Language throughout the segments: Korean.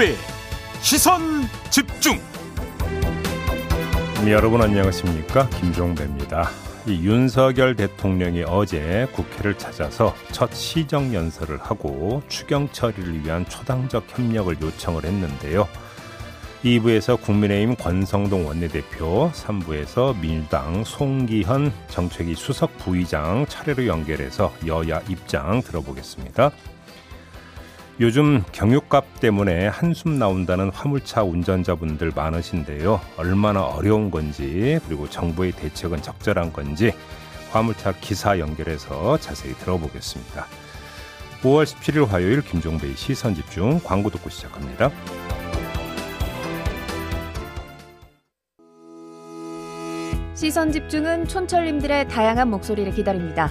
김종배 시선 집중. 여러분 안녕하십니까? 김종배입니다. 이 윤석열 대통령이 어제 국회를 찾아서 첫 시정연설을 하고 추경 처리를 위한 초당적 협력을 요청을 했는데요. 2부에서 국민의힘 권성동 원내대표, 3부에서 민주당 송기현 정책위 수석 부의장 차례로 연결해서 여야 입장 들어보겠습니다. 요즘 경유값 때문에 한숨 나온다는 화물차 운전자분들 많으신데요. 얼마나 어려운 건지, 그리고 정부의 대책은 적절한 건지 화물차 기사 연결해서 자세히 들어보겠습니다. 5월 17일 화요일 김종배의 시선집중, 광고 듣고 시작합니다. 시선집중은 촌철님들의 다양한 목소리를 기다립니다.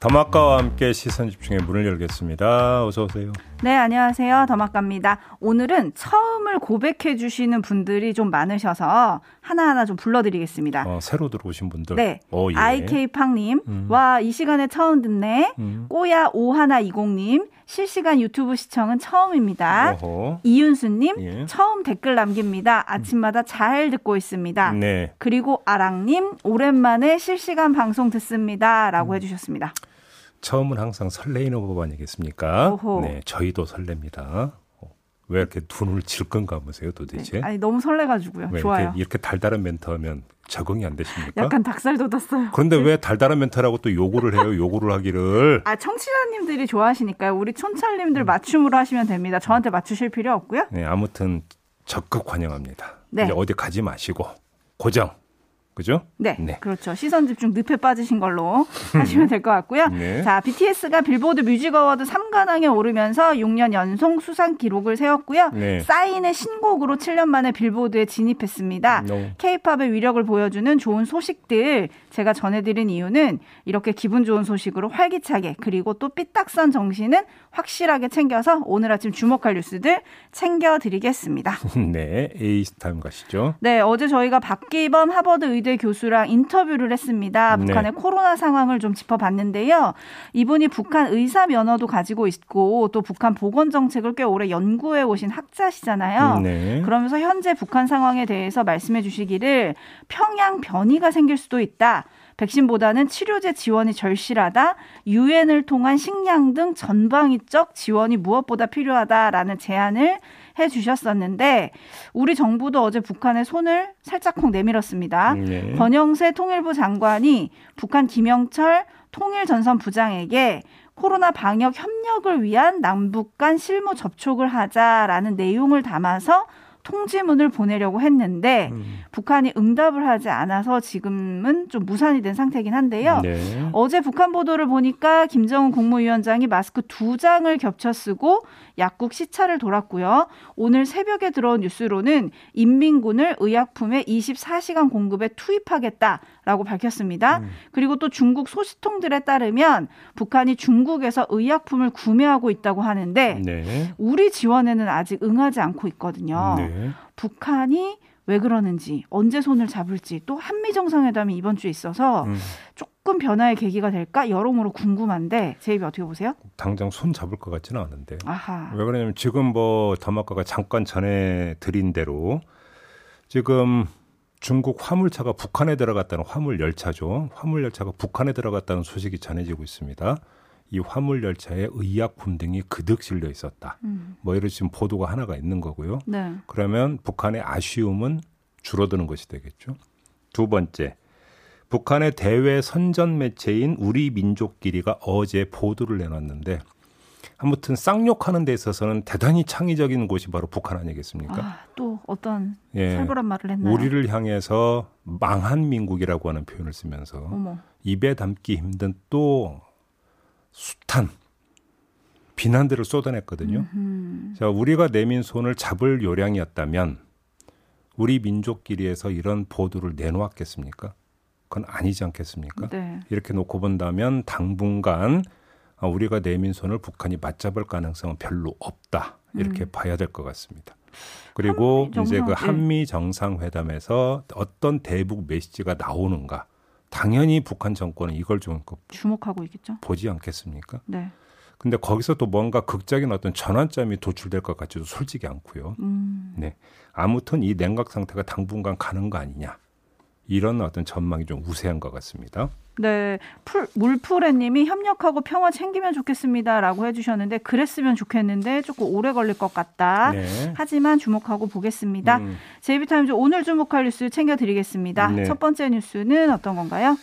더마카와 함께 시선집중의 문을 열겠습니다. 어서 오세요. 네, 안녕하세요. 더마카입니다. 오늘은 처음을 고백해 주시는 분들이 좀 많으셔서 하나하나 좀 불러드리겠습니다. 새로 들어오신 분들. 네. 예. IK팡님. 와, 이 시간에 처음 듣네. 꼬야5120님. 실시간 유튜브 시청은 처음입니다. 어허. 이윤수님. 예. 처음 댓글 남깁니다. 아침마다 잘 듣고 있습니다. 네. 그리고 아랑님. 오랜만에 실시간 방송 듣습니다. 라고 해주셨습니다. 처음은 항상 설레이는 법 아니겠습니까? 오호. 네, 저희도 설렙니다. 왜 이렇게 눈을 질끈가 보세요, 도대체? 네, 아니 너무 설레가지고요. 좋아요. 이렇게 달달한 멘트하면 적응이 안 되십니까? 약간 닭살 돋았어요. 그런데 네. 왜 달달한 멘트라고 또 요구를 해요? 요구를 하기를. 아, 청취자님들이 좋아하시니까요. 우리 촌철님들 맞춤으로 하시면 됩니다. 저한테 맞추실 필요 없고요. 네, 아무튼 적극 환영합니다. 네. 이제 어디 가지 마시고 고정. 그죠? 네, 네, 그렇죠. 시선 집중 늪에 빠지신 걸로 하시면 될 것 같고요. 네. 자, BTS가 빌보드 뮤직 어워드 3관왕에 오르면서 6년 연속 수상 기록을 세웠고요. 네. 싸인의 신곡으로 7년 만에 빌보드에 진입했습니다. K-팝의 위력을 보여주는 좋은 소식들 제가 전해드린 이유는 이렇게 기분 좋은 소식으로 활기차게, 그리고 또 삐딱선 정신은 확실하게 챙겨서 오늘 아침 주목할 뉴스들 챙겨드리겠습니다. 네, 에이스타임 가시죠. 네, 어제 저희가 박기범 하버드 의대 교수랑 인터뷰를 했습니다. 북한의 네. 코로나 상황을 좀 짚어봤는데요. 이분이 북한 의사 면허도 가지고 있고 또 북한 보건 정책을 꽤 오래 연구해 오신 학자시잖아요. 네. 그러면서 현재 북한 상황에 대해서 말씀해 주시기를 평양 변이가 생길 수도 있다. 백신보다는 치료제 지원이 절실하다. 유엔을 통한 식량 등 전방위적 지원이 무엇보다 필요하다라는 제안을 해주셨었는데 우리 정부도 어제 북한에 손을 살짝콩 내밀었습니다. 네. 권영세 통일부 장관이 북한 김영철 통일전선 부장에게 코로나 방역 협력을 위한 남북 간 실무 접촉을 하자라는 내용을 담아서 통지문을 보내려고 했는데 북한이 응답을 하지 않아서 지금은 좀 무산이 된 상태긴 한데요. 네. 어제 북한 보도를 보니까 김정은 국무위원장이 마스크 2장을 겹쳐 쓰고 약국 시찰을 돌았고요. 오늘 새벽에 들어온 뉴스로는 인민군을 의약품의 24시간 공급에 투입하겠다라고 밝혔습니다. 그리고 또 중국 소식통들에 따르면 북한이 중국에서 의약품을 구매하고 있다고 하는데 네. 우리 지원에는 아직 응하지 않고 있거든요. 네. 북한이 왜 그러는지, 언제 손을 잡을지, 또 한미정상회담이 이번 주에 있어서 조금 변화의 계기가 될까 여러모로 궁금한데 제 입이 어떻게 보세요? 당장 손 잡을 것 같지는 않은데요. 아하. 왜 그러냐면 지금 뭐 담화가가 잠깐 전에 드린 대로 지금 중국 화물차가 북한에 들어갔다는, 화물열차죠. 화물열차가 북한에 들어갔다는 소식이 전해지고 있습니다. 이 화물열차에 의약품 등이 그득 실려 있었다. 뭐 이런 지금 보도가 하나가 있는 거고요. 네. 그러면 북한의 아쉬움은 줄어드는 것이 되겠죠. 두 번째, 북한의 대외 선전 매체인 우리 민족끼리가 어제 보도를 내놨는데 아무튼 쌍욕하는 데 있어서는 대단히 창의적인 곳이 바로 북한 아니겠습니까? 아, 또 어떤 살벌한 말을 했나요? 우리를 향해서 망한 민국이라고 하는 표현을 쓰면서 어머. 입에 담기 힘든 또 숱한 비난들을 쏟아냈거든요. 자, 우리가 내민 손을 잡을 요량이었다면 우리 민족끼리에서 이런 보도를 내놓았겠습니까? 그건 아니지 않겠습니까? 네. 이렇게 놓고 본다면 당분간 우리가 내민 손을 북한이 맞잡을 가능성은 별로 없다. 이렇게 봐야 될 것 같습니다. 그리고 이제 그 한미 정상회담에서 어떤 대북 메시지가 나오는가. 당연히 북한 정권은 이걸 좀 주목하고 있겠죠. 보지 않겠습니까? 네. 근데 거기서 또 뭔가 극적인 어떤 전환점이 도출될 것 같지도 솔직히 않고요. 네. 아무튼 이 냉각 상태가 당분간 가는 거 아니냐. 이런 어떤 전망이 좀 우세한 것 같습니다. 네, 물푸레님이 협력하고 평화 챙기면 좋겠습니다라고 해주셨는데 그랬으면 좋겠는데 조금 오래 걸릴 것 같다. 네. 하지만 주목하고 보겠습니다. JB타임즈 오늘 주목할 뉴스 챙겨드리겠습니다. 네. 첫 번째 뉴스는 어떤 건가요?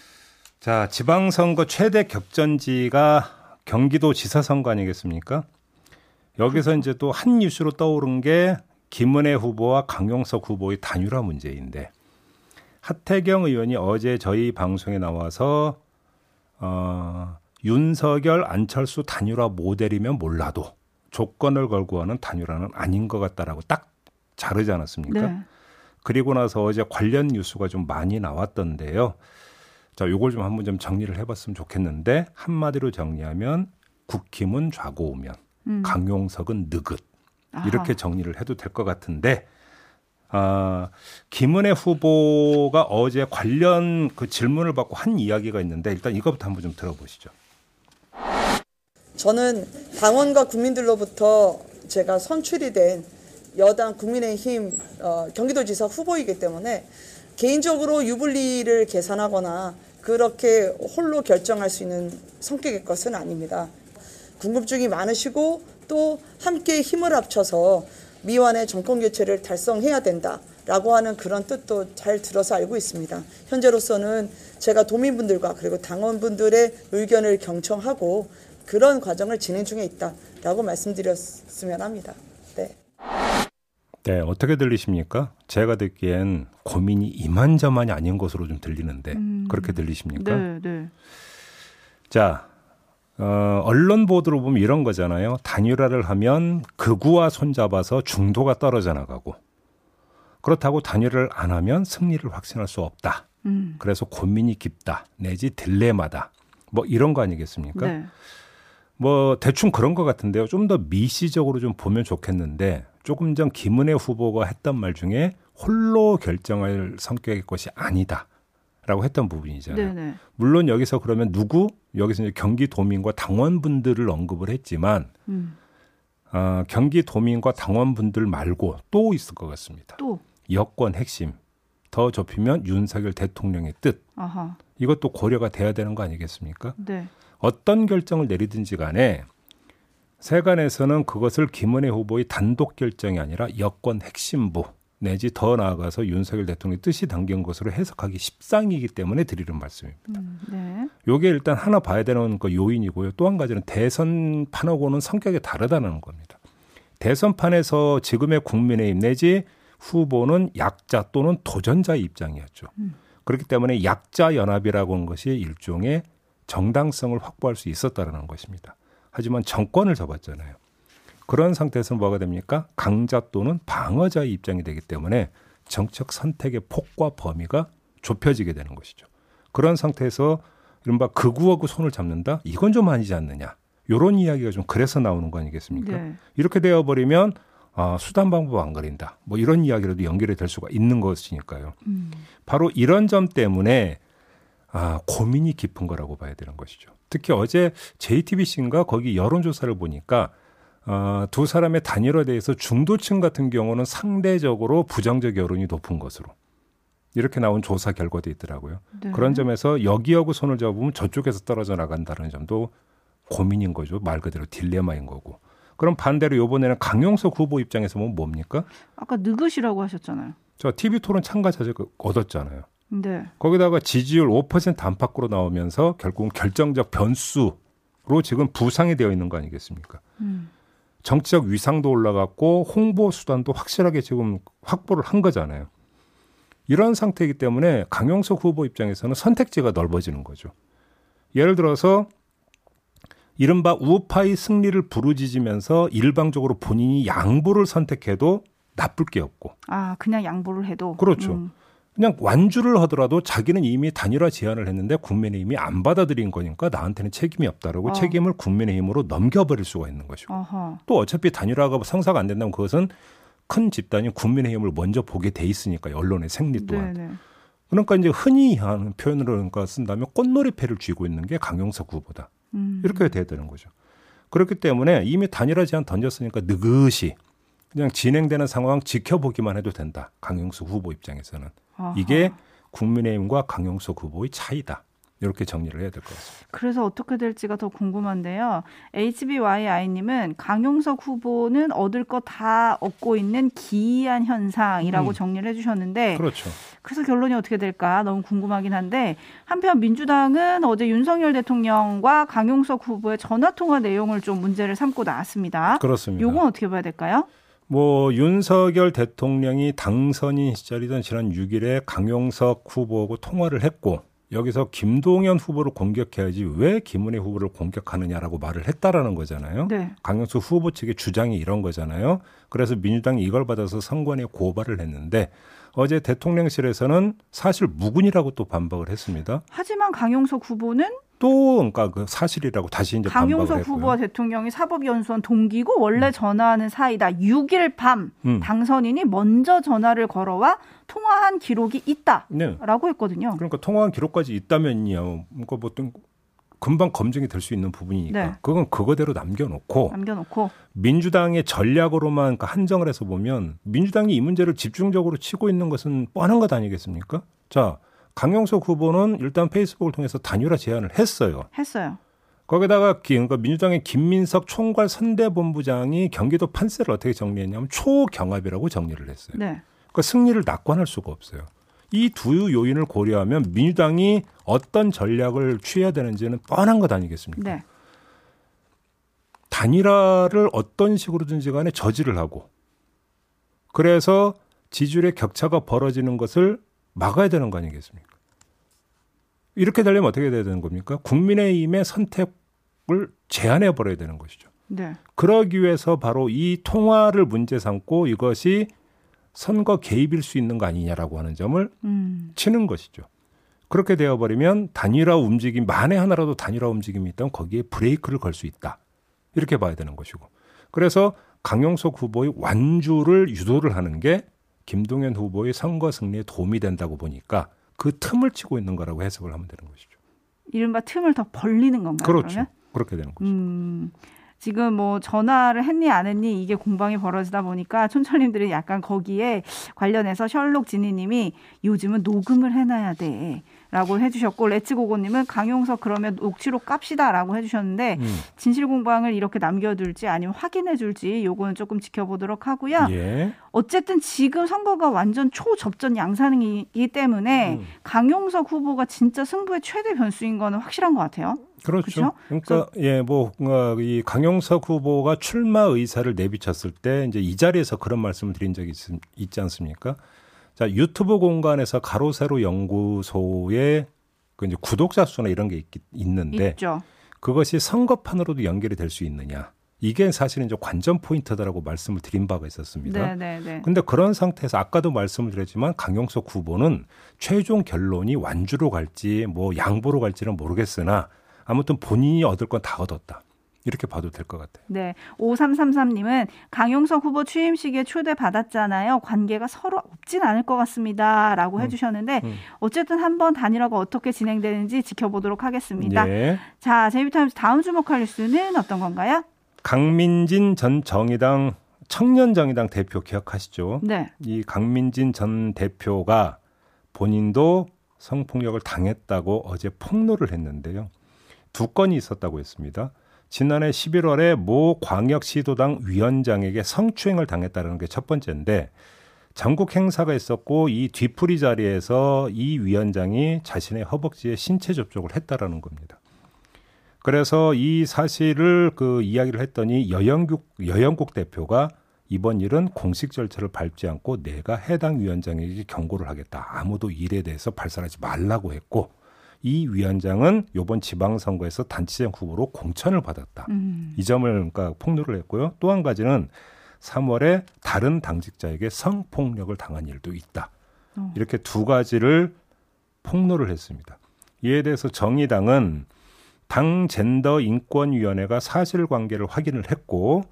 자, 지방선거 최대 격전지가 경기도 지사선거 아니겠습니까? 여기서 이제 또 한 이슈로 떠오른 게 김은혜 후보와 강용석 후보의 단일화 문제인데 하태경 의원이 어제 저희 방송에 나와서 윤석열, 안철수 단일화 모델이면 몰라도 조건을 걸고 하는 단일화는 아닌 것 같다라고 딱 자르지 않았습니까? 네. 그리고 나서 어제 관련 뉴스가 좀 많이 나왔던데요. 자, 이걸 좀 한번 좀 정리를 해봤으면 좋겠는데 한마디로 정리하면 국힘은 좌고우면 강용석은 느긋. 아하. 이렇게 정리를 해도 될 것 같은데 김은혜 후보가 어제 관련 그 질문을 받고 한 이야기가 있는데 일단 이것부터 한번 좀 들어보시죠. 저는 당원과 국민들로부터 제가 선출이 된 여당 국민의힘 경기도지사 후보이기 때문에 개인적으로 유불리를 계산하거나 그렇게 홀로 결정할 수 있는 성격의 것은 아닙니다. 궁금증이 많으시고 또 함께 힘을 합쳐서 미완의 정권교체를 달성해야 된다라고 하는 그런 뜻도 잘 들어서 알고 있습니다. 현재로서는 제가 도민분들과 그리고 당원분들의 의견을 경청하고 그런 과정을 진행 중에 있다라고 말씀드렸으면 합니다. 네. 네, 어떻게 들리십니까? 제가 듣기엔 고민이 이만저만이 아닌 것으로 좀 들리는데 그렇게 들리십니까? 네, 네. 자. 언론 보도로 보면 이런 거잖아요. 단일화를 하면 극우와 손잡아서 중도가 떨어져 나가고 그렇다고 단일화를 안 하면 승리를 확신할 수 없다. 그래서 고민이 깊다. 내지 딜레마다. 뭐 이런 거 아니겠습니까? 네. 뭐 대충 그런 것 같은데요. 좀 더 미시적으로 좀 보면 좋겠는데 조금 전 김은혜 후보가 했던 말 중에 홀로 결정할 성격의 것이 아니다. 라고 했던 부분이잖아요. 네네. 물론 여기서 그러면 누구? 여기서 이제 경기도민과 당원분들을 언급을 했지만 경기도민과 당원분들 말고 또 있을 것 같습니다. 또? 여권 핵심. 더 좁히면 윤석열 대통령의 뜻. 아하. 이것도 고려가 돼야 되는 거 아니겠습니까? 네. 어떤 결정을 내리든지 간에 세간에서는 그것을 김은혜 후보의 단독 결정이 아니라 여권 핵심부. 내지 더 나아가서 윤석열 대통령의 뜻이 담긴 것으로 해석하기 십상이기 때문에 드리는 말씀입니다. 네. 이게 일단 하나 봐야 되는 그 요인이고요. 또 한 가지는 대선판하고는 성격이 다르다는 겁니다. 대선판에서 지금의 국민의힘 내지 후보는 약자 또는 도전자의 입장이었죠. 그렇기 때문에 약자 연합이라고 하는 것이 일종의 정당성을 확보할 수 있었다는 것입니다. 하지만 정권을 잡았잖아요. 그런 상태에서 뭐가 됩니까? 강자 또는 방어자의 입장이 되기 때문에 정책 선택의 폭과 범위가 좁혀지게 되는 것이죠. 그런 상태에서 이른바 극우하고 손을 잡는다? 이건 좀 아니지 않느냐. 이런 이야기가 좀 그래서 나오는 거 아니겠습니까? 네. 이렇게 되어버리면 수단 방법 안 가린다. 뭐 이런 이야기라도 연결이 될 수가 있는 것이니까요. 바로 이런 점 때문에 고민이 깊은 거라고 봐야 되는 것이죠. 특히 어제 JTBC인가 거기 여론조사를 보니까 두 사람의 단일화에 대해서 중도층 같은 경우는 상대적으로 부정적 여론이 높은 것으로 이렇게 나온 조사 결과도 있더라고요. 네. 그런 점에서 여기하고 손을 잡으면 저쪽에서 떨어져 나간다는 점도 고민인 거죠. 말 그대로 딜레마인 거고. 그럼 반대로 이번에는 강용석 후보 입장에서 보면 뭡니까? 아까 느긋이라고 하셨잖아요. 저 TV토론 참가자를 얻었잖아요. 네. 거기다가 지지율 5% 안팎으로 나오면서 결국은 결정적 변수로 지금 부상이 되어 있는 거 아니겠습니까? 정치적 위상도 올라갔고 홍보 수단도 확실하게 지금 확보를 한 거잖아요. 이런 상태이기 때문에 강용석 후보 입장에서는 선택지가 넓어지는 거죠. 예를 들어서 이른바 우파의 승리를 부르짖으면서 일방적으로 본인이 양보를 선택해도 나쁠 게 없고. 아, 그냥 양보를 해도. 그렇죠. 그냥 완주를 하더라도 자기는 이미 단일화 제안을 했는데 국민의힘이 안 받아들인 거니까 나한테는 책임이 없다라고 책임을 국민의힘으로 넘겨버릴 수가 있는 것이고. 어허. 또 어차피 단일화가 성사가 안 된다면 그것은 큰 집단이 국민의힘을 먼저 보게 돼 있으니까 언론의 생리 또한. 네네. 그러니까 이제 흔히 하는 표현으로 그러니까 쓴다면 꽃놀이패를 쥐고 있는 게 강용석 후보다. 이렇게 돼야 되는 거죠. 그렇기 때문에 이미 단일화 제안 던졌으니까 느긋이 그냥 진행되는 상황 지켜보기만 해도 된다. 강용석 후보 입장에서는. 아하. 이게 국민의힘과 강용석 후보의 차이다. 이렇게 정리를 해야 될 것 같습니다. 그래서 어떻게 될지가 더 궁금한데요. HBYI님은 강용석 후보는 얻을 거 다 얻고 있는 기이한 현상이라고 정리를 해주셨는데 그렇죠. 그래서 결론이 어떻게 될까 너무 궁금하긴 한데 한편 민주당은 어제 윤석열 대통령과 강용석 후보의 전화통화 내용을 좀 문제를 삼고 나왔습니다. 그렇습니다. 이건 어떻게 봐야 될까요? 뭐 윤석열 대통령이 당선인 시절이던 지난 6일에 강용석 후보하고 통화를 했고 여기서 김동연 후보를 공격해야지 왜 김은혜 후보를 공격하느냐라고 말을 했다라는 거잖아요. 네. 강용석 후보 측의 주장이 이런 거잖아요. 그래서 민주당이 이걸 받아서 선관위에 고발을 했는데 어제 대통령실에서는 사실 무근이라고 또 반박을 했습니다. 하지만 강용석 후보는 또 그러니까 그 사실이라고 다시 이제 반박을 했고요. 강용석 후보와 대통령이 사법연수원 동기고 원래 전화하는 사이다. 6일 밤 당선인이 먼저 전화를 걸어와 통화한 기록이 있다라고 네. 했거든요. 그러니까 통화한 기록까지 있다면요. 그러니까 보통 금방 검증이 될 수 있는 부분이니까 네. 그건 그거대로 남겨놓고 민주당의 전략으로만 한정을 해서 보면 민주당이 이 문제를 집중적으로 치고 있는 것은 뻔한 것 아니겠습니까? 자. 강용석 후보는 일단 페이스북을 통해서 단일화 제안을 했어요. 거기다가 그러니까 민주당의 김민석 총괄 선대본부장이 경기도 판세를 어떻게 정리했냐면 초경합이라고 정리를 했어요. 네. 그러니까 승리를 낙관할 수가 없어요. 이 두 요인을 고려하면 민주당이 어떤 전략을 취해야 되는지는 뻔한 것 아니겠습니까? 네. 단일화를 어떤 식으로든지 간에 저지를 하고 그래서 지지율의 격차가 벌어지는 것을 막아야 되는 거 아니겠습니까? 이렇게 되려면 어떻게 돼야 되는 겁니까? 국민의힘의 선택을 제한해버려야 되는 것이죠. 네. 그러기 위해서 바로 이 통화를 문제 삼고 이것이 선거 개입일 수 있는 거 아니냐라고 하는 점을 치는 것이죠. 그렇게 되어버리면 단일화 움직임, 만에 하나라도 단일화 움직임이 있다면 거기에 브레이크를 걸 수 있다. 이렇게 봐야 되는 것이고. 그래서 강용석 후보의 완주를 유도를 하는 게 김동연 후보의 선거 승리에 도움이 된다고 보니까 그 틈을 치고 있는 거라고 해석을 하면 되는 것이죠. 이른바 틈을 더 벌리는 건가요? 그렇죠. 그러면? 그렇게 되는 거죠. 지금 뭐 전화를 했니 안 했니 이게 공방이 벌어지다 보니까 촌철님들이 약간 거기에 관련해서 셜록 지니님이 요즘은 녹음을 해놔야 돼. 라고 해주셨고 레츠고고님은 강용석 그러면 녹취록 깝시다라고 해주셨는데 진실공방을 이렇게 남겨둘지 아니면 확인해줄지 요거는 조금 지켜보도록 하고요. 예. 어쨌든 지금 선거가 완전 초접전 양상이기 때문에 강용석 후보가 진짜 승부의 최대 변수인 거는 확실한 것 같아요. 그렇죠. 그러니까 예, 뭐 이 강용석 후보가 출마 의사를 내비쳤을 때 이제 이 자리에서 그런 말씀을 드린 적이 있지 않습니까? 자, 유튜브 공간에서 가로세로 연구소의 그 이제 구독자 수나 이런 게 있는데 있죠. 그것이 선거판으로도 연결이 될 수 있느냐. 이게 사실은 이제 관전 포인트다라고 말씀을 드린 바가 있었습니다. 그런데 그런 상태에서 아까도 말씀을 드렸지만 강용석 후보는 최종 결론이 완주로 갈지 뭐 양보로 갈지는 모르겠으나 아무튼 본인이 얻을 건 다 얻었다. 이렇게 봐도 될 것 같아요. 네. 5333님은 강용석 후보 취임식에 초대받았잖아요. 관계가 서로 없진 않을 것 같습니다. 라고 해주셨는데 어쨌든 한번 단일화가 어떻게 진행되는지 지켜보도록 하겠습니다. 예. 자, JB타임스 다음 주목할 뉴스는 어떤 건가요? 강민진 전 정의당, 청년정의당 대표 기억하시죠? 네. 이 강민진 전 대표가 본인도 성폭력을 당했다고 어제 폭로를 했는데요. 두 건이 있었다고 했습니다. 지난해 11월에 모 광역시도당 위원장에게 성추행을 당했다는 게 첫 번째인데 전국 행사가 있었고 이 뒤풀이 자리에서 이 위원장이 자신의 허벅지에 신체 접촉을 했다라는 겁니다. 그래서 이 사실을 그 이야기를 했더니 여영국 대표가 이번 일은 공식 절차를 밟지 않고 내가 해당 위원장에게 경고를 하겠다. 아무도 일에 대해서 발설하지 말라고 했고 이 위원장은 이번 지방선거에서 단체장 후보로 공천을 받았다. 이 점을 그러니까 폭로를 했고요. 또 한 가지는 3월에 다른 당직자에게 성폭력을 당한 일도 있다. 이렇게 두 가지를 폭로를 했습니다. 이에 대해서 정의당은 당 젠더인권위원회가 사실관계를 확인을 했고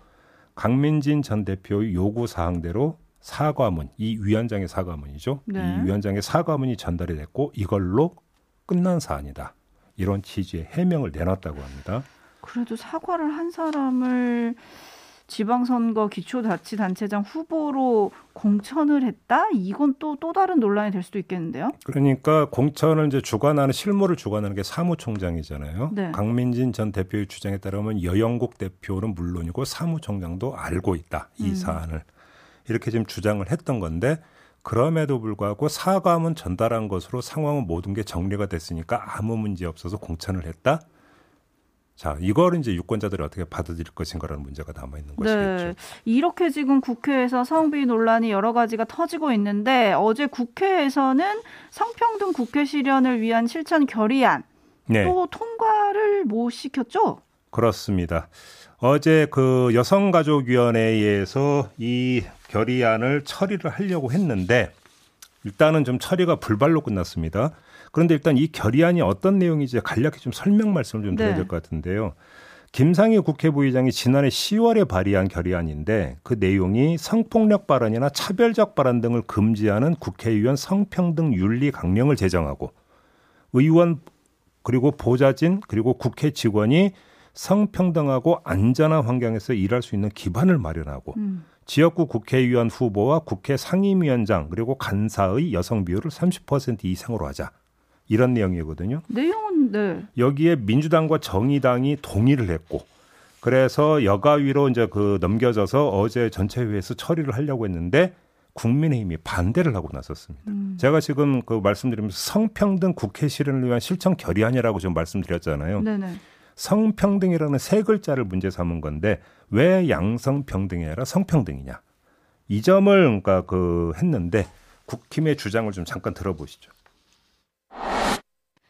강민진 전 대표의 요구사항대로 사과문, 이 위원장의 사과문이죠. 네. 이 위원장의 사과문이 전달이 됐고 이걸로 끝난 사안이다. 이런 취지의 해명을 내놨다고 합니다. 그래도 사과를 한 사람을 지방선거 기초자치단체장 후보로 공천을 했다? 이건 또 다른 논란이 될 수도 있겠는데요. 그러니까 공천을 이제 주관하는 실무를 주관하는 게 사무총장이잖아요. 네. 강민진 전 대표의 주장에 따르면 여영국 대표는 물론이고 사무총장도 알고 있다. 이 사안을. 이렇게 지금 주장을 했던 건데 그럼에도 불구하고 사과문 전달한 것으로 상황은 모든 게 정리가 됐으니까 아무 문제 없어서 공천을 했다. 자, 이걸 이제 유권자들이 어떻게 받아들일 것인가라는 문제가 남아있는 것이겠죠. 이렇게 지금 국회에서 성비 논란이 여러 가지가 터지고 있는데 어제 국회에서는 성평등 국회 실현을 위한 실천 결의안 네. 또 통과를 못 시켰죠? 그렇습니다. 어제 그 여성가족위원회에서 이 결의안을 처리를 하려고 했는데 일단은 좀 처리가 불발로 끝났습니다. 그런데 일단 이 결의안이 어떤 내용인지 간략히 좀 설명 말씀을 좀 드려야 될 것 같은데요. 김상희 국회부의장이 지난해 10월에 발의한 결의안인데 그 내용이 성폭력 발언이나 차별적 발언 등을 금지하는 국회의원 성평등 윤리 강령을 제정하고 의원 그리고 보좌진 그리고 국회 직원이 성평등하고 안전한 환경에서 일할 수 있는 기반을 마련하고 지역구 국회의원 후보와 국회 상임위원장 그리고 간사의 여성 비율을 30% 이상으로 하자. 이런 내용이거든요. 내용은 네. 여기에 민주당과 정의당이 동의를 했고 그래서 여가위로 이제 그 넘겨져서 어제 전체회의에서 처리를 하려고 했는데 국민의힘이 반대를 하고 나섰습니다. 제가 지금 그 말씀드리면서 성평등 국회 실현을 위한 실천 결의안이라고 좀 말씀드렸잖아요. 네네. 성평등이라는 세 글자를 문제 삼은 건데 왜 양성평등이 아니라 성평등이냐. 이 점을 그러니까 그 했는데 국힘의 주장을 좀 잠깐 들어보시죠.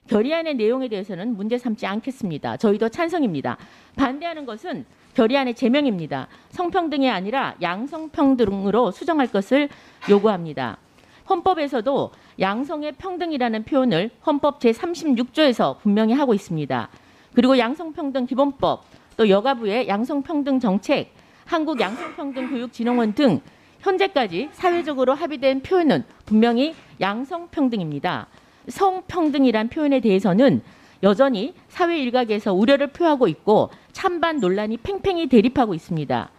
결의안의 내용에 대해서는 문제 삼지 않겠습니다. 저희도 찬성입니다. 반대하는 것은 결의안의 제명입니다. 성평등이 아니라 양성평등으로 수정할 것을 요구합니다. 헌법에서도 양성의 평등이라는 표현을 헌법 제36조에서 분명히 하고 있습니다. 그리고 양성평등 기본법, 또 여가부의 양성평등 정책, 한국 양성평등교육진흥원 등 현재까지 사회적으로 합의된 표현은 분명히 양성평등입니다. 성평등이란 표현에 대해서는 여전히 사회 일각에서 우려를 표하고 있고 찬반 논란이 팽팽히 대립하고 있습니다.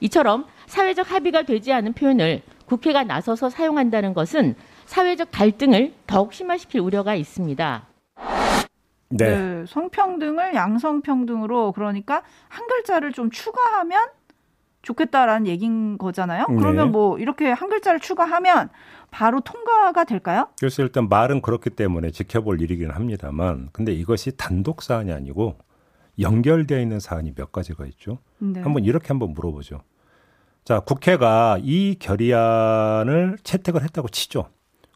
이처럼 사회적 합의가 되지 않은 표현을 국회가 나서서 사용한다는 것은 사회적 갈등을 더욱 심화시킬 우려가 있습니다. 네. 네, 성평등을 양성평등으로 그러니까 한 글자를 좀 추가하면 좋겠다라는 얘기인 거잖아요. 그러면 네. 뭐 이렇게 한 글자를 추가하면 바로 통과가 될까요? 그래서 일단 말은 그렇기 때문에 지켜볼 일이긴 합니다만 근데 이것이 단독 사안이 아니고 연결되어 있는 사안이 몇 가지가 있죠. 네. 한번 물어보죠. 자, 국회가 이 결의안을 채택을 했다고 치죠.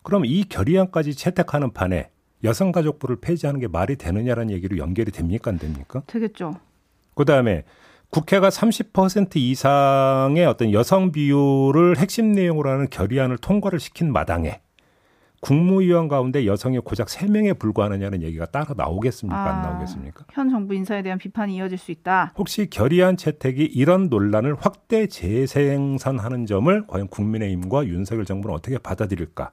그럼 이 결의안까지 채택하는 판에 여성가족부를 폐지하는 게 말이 되느냐라는 얘기로 연결이 됩니까? 안 됩니까? 되겠죠. 그다음에 국회가 30% 이상의 어떤 여성 비율을 핵심 내용으로 하는 결의안을 통과를 시킨 마당에 국무위원 가운데 여성이 고작 3명에 불과하느냐는 얘기가 따로 나오겠습니까? 안 나오겠습니까? 현 정부 인사에 대한 비판이 이어질 수 있다. 혹시 결의안 채택이 이런 논란을 확대 재생산하는 점을 과연 국민의힘과 윤석열 정부는 어떻게 받아들일까?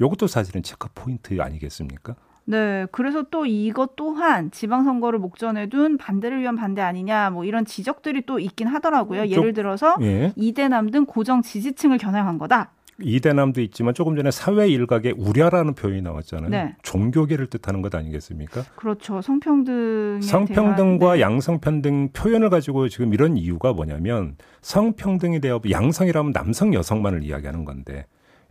이것도 사실은 체크 포인트 아니겠습니까? 네, 그래서 또 이것 또한 지방선거를 목전에 둔 반대를 위한 반대 아니냐 뭐 이런 지적들이 또 있긴 하더라고요. 예를 들어서 예. 이대남 등 고정 지지층을 겨냥한 거다. 이대남도 있지만 조금 전에 사회 일각의 우려라는 표현이 나왔잖아요. 네. 종교계를 뜻하는 것 아니겠습니까? 그렇죠. 성평등과 양성평등 표현을 가지고 지금 이런 이유가 뭐냐면 성평등이 되어 양성이라면 남성 여성만을 이야기하는 건데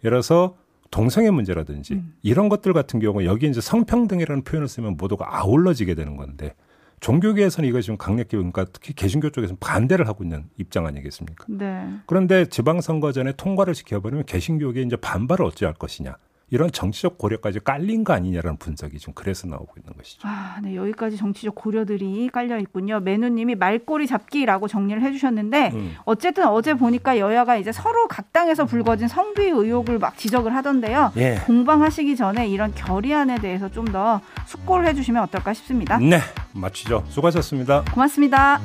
예를 들어서 동성애 문제라든지 이런 것들 같은 경우 여기 이제 성평등이라는 표현을 쓰면 모두가 아울러지게 되는 건데 종교계에서는 이거 지금 강력히 그러니까 특히 개신교 쪽에서는 반대를 하고 있는 입장 아니겠습니까? 네. 그런데 지방선거 전에 통과를 시켜버리면 개신교계 이제 반발을 어찌할 것이냐 이런 정치적 고려까지 깔린 거 아니냐라는 분석이 좀 그래서 나오고 있는 것이죠. 아, 네, 여기까지 정치적 고려들이 깔려 있군요. 매누님이 말꼬리 잡기라고 정리를 해주셨는데 어쨌든 어제 보니까 여야가 이제 서로 각 당에서 불거진 성비 의혹을 막 지적을 하던데요. 예. 공방하시기 전에 이런 결의안에 대해서 좀 더 숙고를 해주시면 어떨까 싶습니다. 네, 마치죠. 수고하셨습니다. 고맙습니다.